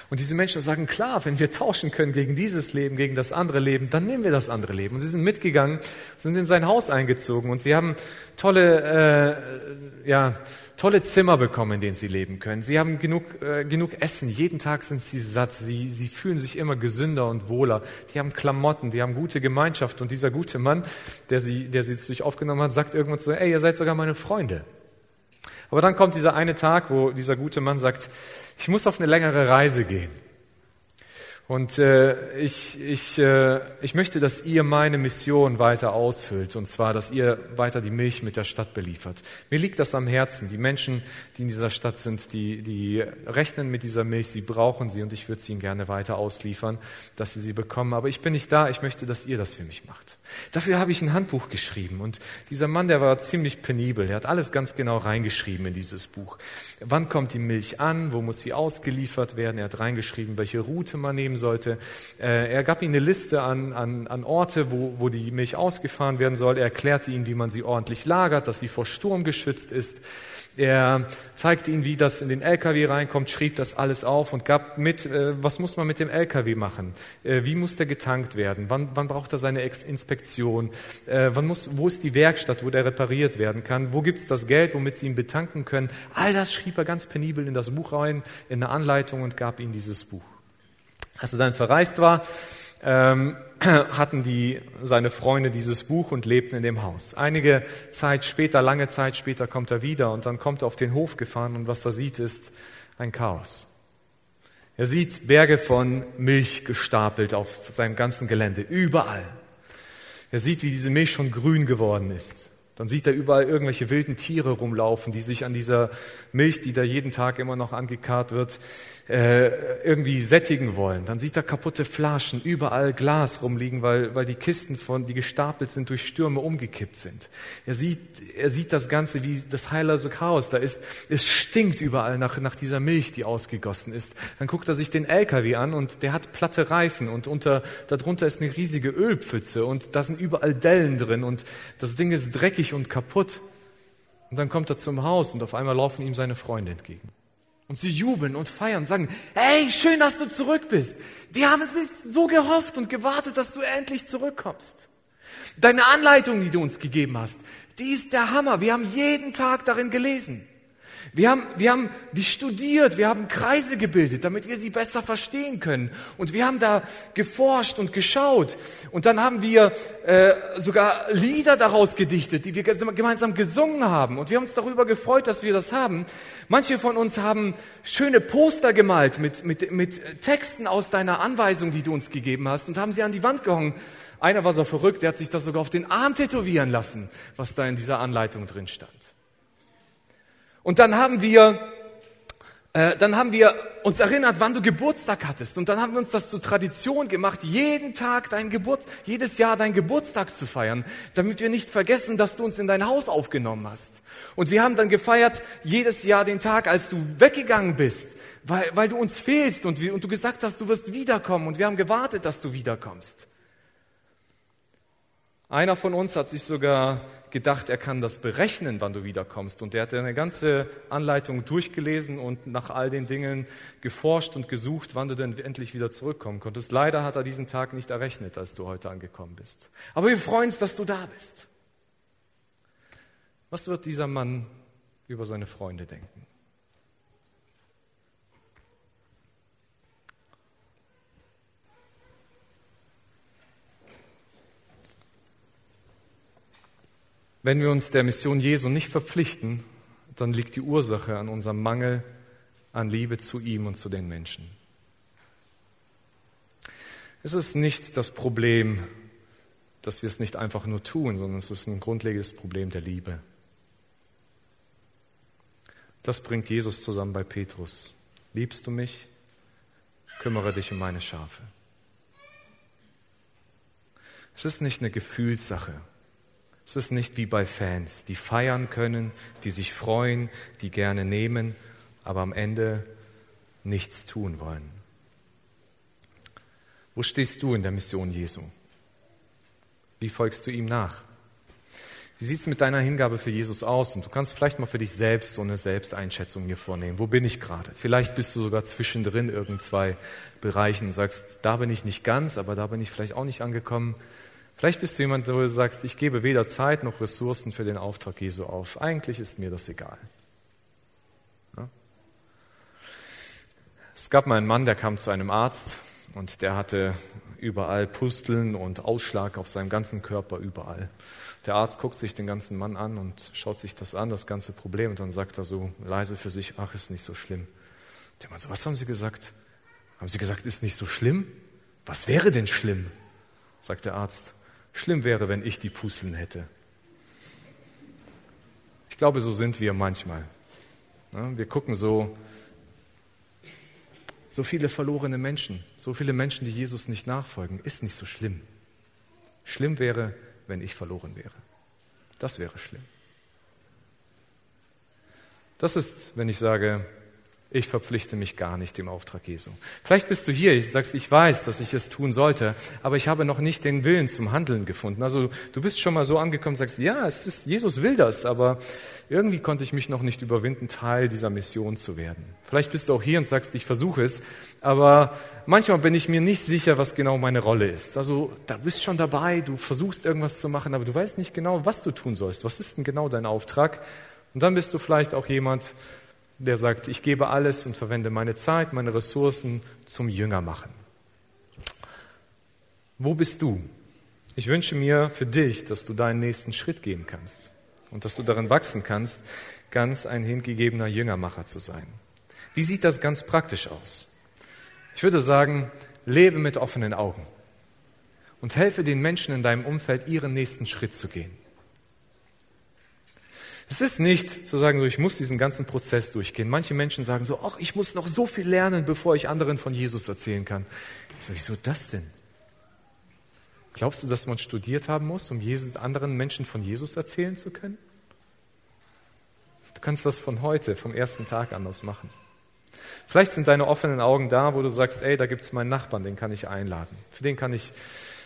Und diese Menschen sagen, klar, wenn wir tauschen können gegen dieses Leben, gegen das andere Leben, dann nehmen wir das andere Leben. Und sie sind mitgegangen, sind in sein Haus eingezogen und sie haben tolle, äh, ja, tolle Zimmer bekommen, in denen sie leben können. Sie haben genug, äh, genug Essen. Jeden Tag sind sie satt. Sie, sie fühlen sich immer gesünder und wohler. Die haben Klamotten, die haben gute Gemeinschaft. Und dieser gute Mann, der sie, der sie zu sich aufgenommen hat, sagt irgendwann so, ey, ihr seid sogar meine Freunde. Aber dann kommt dieser eine Tag, wo dieser gute Mann sagt, ich muss auf eine längere Reise gehen. Und äh, ich, ich, äh, ich möchte, dass ihr meine Mission weiter ausfüllt, und zwar, dass ihr weiter die Milch mit der Stadt beliefert. Mir liegt das am Herzen. Die Menschen, die in dieser Stadt sind, die, die rechnen mit dieser Milch, sie brauchen sie und ich würde sie ihnen gerne weiter ausliefern, dass sie sie bekommen. Aber ich bin nicht da, ich möchte, dass ihr das für mich macht. Dafür habe ich ein Handbuch geschrieben und dieser Mann, der war ziemlich penibel, der hat alles ganz genau reingeschrieben in dieses Buch. Wann kommt die Milch an, wo muss sie ausgeliefert werden, er hat reingeschrieben, welche Route man nehmen sollte. Er gab ihnen eine Liste an, an, an Orte, wo, wo die Milch ausgefahren werden soll. Er erklärte ihnen, wie man sie ordentlich lagert, dass sie vor Sturm geschützt ist. Er zeigte ihnen, wie das in den L K W reinkommt, schrieb das alles auf und gab mit, äh, was muss man mit dem L K W machen? Äh, wie muss der getankt werden? Wann, wann braucht er seine Ex- Inspektion? Äh, wann muss, wo ist die Werkstatt, wo der repariert werden kann? Wo gibt's das Geld, womit sie ihn betanken können? All das schrieb er ganz penibel in das Buch rein, in eine Anleitung und gab ihnen dieses Buch. Als er dann verreist war, ähm, hatten die seine Freunde dieses Buch und lebten in dem Haus. Einige Zeit später, lange Zeit später, kommt er wieder und dann kommt er auf den Hof gefahren und was er sieht, ist ein Chaos. Er sieht Berge von Milch gestapelt auf seinem ganzen Gelände, überall. Er sieht, wie diese Milch schon grün geworden ist. Dann sieht er überall irgendwelche wilden Tiere rumlaufen, die sich an dieser Milch, die da jeden Tag immer noch angekarrt wird, äh, irgendwie sättigen wollen. Dann sieht er kaputte Flaschen, überall Glas rumliegen, weil, weil die Kisten, von, die gestapelt sind, durch Stürme umgekippt sind. Er sieht, er sieht das Ganze wie das heillose Chaos da ist. Es stinkt überall nach, nach dieser Milch, die ausgegossen ist. Dann guckt er sich den L K W an und der hat platte Reifen und unter, darunter ist eine riesige Ölpfütze und da sind überall Dellen drin und das Ding ist dreckig und kaputt. Und dann kommt er zum Haus und auf einmal laufen ihm seine Freunde entgegen. Und sie jubeln und feiern, sagen, hey, schön, dass du zurück bist. Wir haben es so gehofft und gewartet, dass du endlich zurückkommst. Deine Anleitung, die du uns gegeben hast, die ist der Hammer. Wir haben jeden Tag darin gelesen. Wir haben, wir haben die studiert, wir haben Kreise gebildet, damit wir sie besser verstehen können. Und wir haben da geforscht und geschaut. Und dann haben wir äh, sogar Lieder daraus gedichtet, die wir gemeinsam gesungen haben. Und wir haben uns darüber gefreut, dass wir das haben. Manche von uns haben schöne Poster gemalt mit, mit, mit Texten aus deiner Anweisung, die du uns gegeben hast, und haben sie an die Wand gehangen. Einer war so verrückt, der hat sich das sogar auf den Arm tätowieren lassen, was da in dieser Anleitung drin stand. Und dann haben wir, äh, dann haben wir uns erinnert, wann du Geburtstag hattest. Und dann haben wir uns das zur Tradition gemacht, jeden Tag dein Geburts, jedes Jahr deinen Geburtstag zu feiern, damit wir nicht vergessen, dass du uns in dein Haus aufgenommen hast. Und wir haben dann gefeiert jedes Jahr den Tag, als du weggegangen bist, weil, weil du uns fehlst und, wir, und du gesagt hast, du wirst wiederkommen. Und wir haben gewartet, dass du wiederkommst. Einer von uns hat sich sogar gedacht, er kann das berechnen, wann du wiederkommst. Und der hat eine ganze Anleitung durchgelesen und nach all den Dingen geforscht und gesucht, wann du denn endlich wieder zurückkommen konntest. Leider hat er diesen Tag nicht errechnet, als du heute angekommen bist. Aber wir freuen uns, dass du da bist. Was wird dieser Mann über seine Freunde denken? Wenn wir uns der Mission Jesu nicht verpflichten, dann liegt die Ursache an unserem Mangel an Liebe zu ihm und zu den Menschen. Es ist nicht das Problem, dass wir es nicht einfach nur tun, sondern es ist ein grundlegendes Problem der Liebe. Das bringt Jesus zusammen bei Petrus. Liebst du mich? Kümmere dich um meine Schafe. Es ist nicht eine Gefühlssache. Es ist nicht wie bei Fans, die feiern können, die sich freuen, die gerne nehmen, aber am Ende nichts tun wollen. Wo stehst du in der Mission Jesu? Wie folgst du ihm nach? Wie sieht es mit deiner Hingabe für Jesus aus? Und du kannst vielleicht mal für dich selbst so eine Selbsteinschätzung hier vornehmen. Wo bin ich gerade? Vielleicht bist du sogar zwischendrin in irgend zwei Bereichen und sagst, da bin ich nicht ganz, aber da bin ich vielleicht auch nicht angekommen. Vielleicht bist du jemand, wo du sagst, ich gebe weder Zeit noch Ressourcen für den Auftrag Jesu auf. Eigentlich ist mir das egal. Ja? Es gab mal einen Mann, der kam zu einem Arzt und der hatte überall Pusteln und Ausschlag auf seinem ganzen Körper, überall. Der Arzt guckt sich den ganzen Mann an und schaut sich das an, das ganze Problem, und dann sagt er so leise für sich, ach, ist nicht so schlimm. Der Mann so, was haben Sie gesagt? Haben Sie gesagt, ist nicht so schlimm? Was wäre denn schlimm? Sagt der Arzt. Schlimm wäre, wenn ich die Pusteln hätte. Ich glaube, so sind wir manchmal. Wir gucken so, so viele verlorene Menschen, so viele Menschen, die Jesus nicht nachfolgen, ist nicht so schlimm. Schlimm wäre, wenn ich verloren wäre. Das wäre schlimm. Das ist, wenn ich sage, ich verpflichte mich gar nicht dem Auftrag Jesu. Vielleicht bist du hier, ich sagst, ich weiß, dass ich es tun sollte, aber ich habe noch nicht den Willen zum Handeln gefunden. Also du bist schon mal so angekommen, sagst, ja, es ist, Jesus will das, aber irgendwie konnte ich mich noch nicht überwinden, Teil dieser Mission zu werden. Vielleicht bist du auch hier und sagst, ich versuche es, aber manchmal bin ich mir nicht sicher, was genau meine Rolle ist. Also da bist schon dabei, du versuchst irgendwas zu machen, aber du weißt nicht genau, was du tun sollst. Was ist denn genau dein Auftrag? Und dann bist du vielleicht auch jemand, der sagt, ich gebe alles und verwende meine Zeit, meine Ressourcen zum Jünger machen. Wo bist du? Ich wünsche mir für dich, dass du deinen nächsten Schritt gehen kannst und dass du darin wachsen kannst, ganz ein hingegebener Jüngermacher zu sein. Wie sieht das ganz praktisch aus? Ich würde sagen, lebe mit offenen Augen und helfe den Menschen in deinem Umfeld, ihren nächsten Schritt zu gehen. Es ist nicht zu sagen, so, ich muss diesen ganzen Prozess durchgehen. Manche Menschen sagen so, ach, ich muss noch so viel lernen, bevor ich anderen von Jesus erzählen kann. Ich so, wieso das denn? Glaubst du, dass man studiert haben muss, um anderen Menschen von Jesus erzählen zu können? Du kannst das von heute, vom ersten Tag an aus machen. Vielleicht sind deine offenen Augen da, wo du sagst, ey, da gibt es meinen Nachbarn, den kann ich einladen. Für den kann ich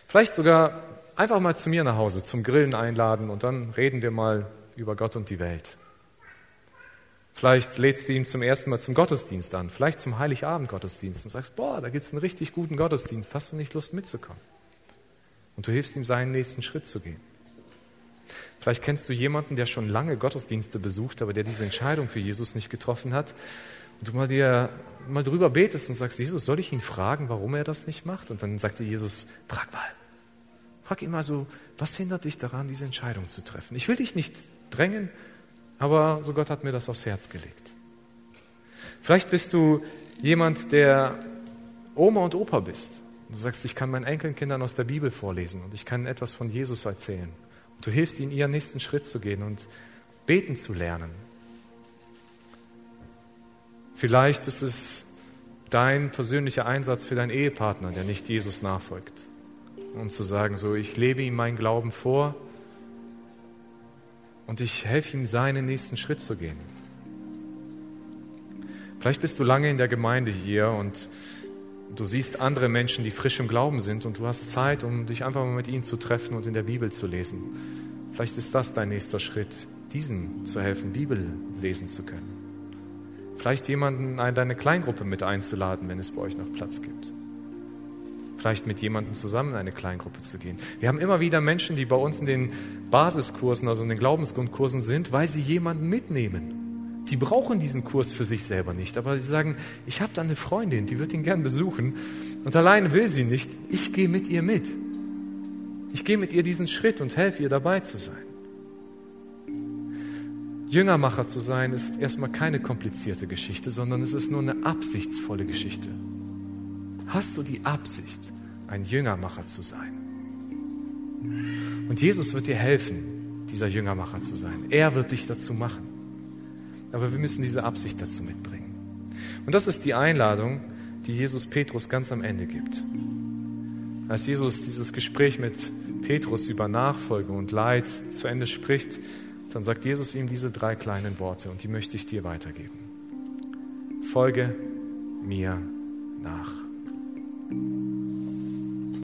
vielleicht sogar einfach mal zu mir nach Hause, zum Grillen einladen und dann reden wir mal über Gott und die Welt. Vielleicht lädst du ihn zum ersten Mal zum Gottesdienst an, vielleicht zum Heiligabend-Gottesdienst und sagst, boah, da gibt es einen richtig guten Gottesdienst, hast du nicht Lust mitzukommen? Und du hilfst ihm, seinen nächsten Schritt zu gehen. Vielleicht kennst du jemanden, der schon lange Gottesdienste besucht, aber der diese Entscheidung für Jesus nicht getroffen hat. Und du mal, dir, mal drüber betest und sagst, Jesus, soll ich ihn fragen, warum er das nicht macht? Und dann sagt dir Jesus, frag mal. Frag ihn mal so, was hindert dich daran, diese Entscheidung zu treffen? Ich will dich nicht drängen, aber so Gott hat mir das aufs Herz gelegt. Vielleicht bist du jemand, der Oma und Opa bist. Und du sagst, ich kann meinen Enkelkindern aus der Bibel vorlesen und ich kann etwas von Jesus erzählen. Du hilfst ihnen, ihren nächsten Schritt zu gehen und beten zu lernen. Vielleicht ist es dein persönlicher Einsatz für deinen Ehepartner, der nicht Jesus nachfolgt. Und zu sagen, so, ich lebe ihm meinen Glauben vor und ich helfe ihm, seinen nächsten Schritt zu gehen. Vielleicht bist du lange in der Gemeinde hier und du siehst andere Menschen, die frisch im Glauben sind und du hast Zeit, um dich einfach mal mit ihnen zu treffen und in der Bibel zu lesen. Vielleicht ist das dein nächster Schritt, diesen zu helfen, Bibel lesen zu können. Vielleicht jemanden in deine Kleingruppe mit einzuladen, wenn es bei euch noch Platz gibt. Vielleicht mit jemandem zusammen in eine Kleingruppe zu gehen. Wir haben immer wieder Menschen, die bei uns in den Basiskursen, also in den Glaubensgrundkursen sind, weil sie jemanden mitnehmen. Die brauchen diesen Kurs für sich selber nicht, aber sie sagen, ich habe da eine Freundin, die wird ihn gern besuchen und allein will sie nicht, ich gehe mit ihr mit. Ich gehe mit ihr diesen Schritt und helfe ihr dabei zu sein. Jüngermacher zu sein ist erstmal keine komplizierte Geschichte, sondern es ist nur eine absichtsvolle Geschichte. Hast du die Absicht, ein Jüngermacher zu sein? Und Jesus wird dir helfen, dieser Jüngermacher zu sein. Er wird dich dazu machen. Aber wir müssen diese Absicht dazu mitbringen. Und das ist die Einladung, die Jesus Petrus ganz am Ende gibt. Als Jesus dieses Gespräch mit Petrus über Nachfolge und Leid zu Ende spricht, dann sagt Jesus ihm diese drei kleinen Worte und die möchte ich dir weitergeben. Folge mir nach.